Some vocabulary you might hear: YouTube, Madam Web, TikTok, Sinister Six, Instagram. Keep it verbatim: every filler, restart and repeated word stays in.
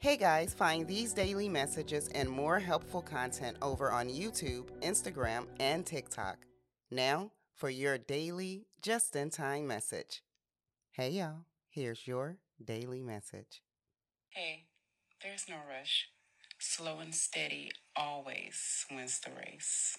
Hey guys, find these daily messages and more helpful content over on YouTube, Instagram, and TikTok. Now for your daily just-in-time message. Hey y'all, here's your daily message. Hey, there's no rush. Slow and steady always wins the race.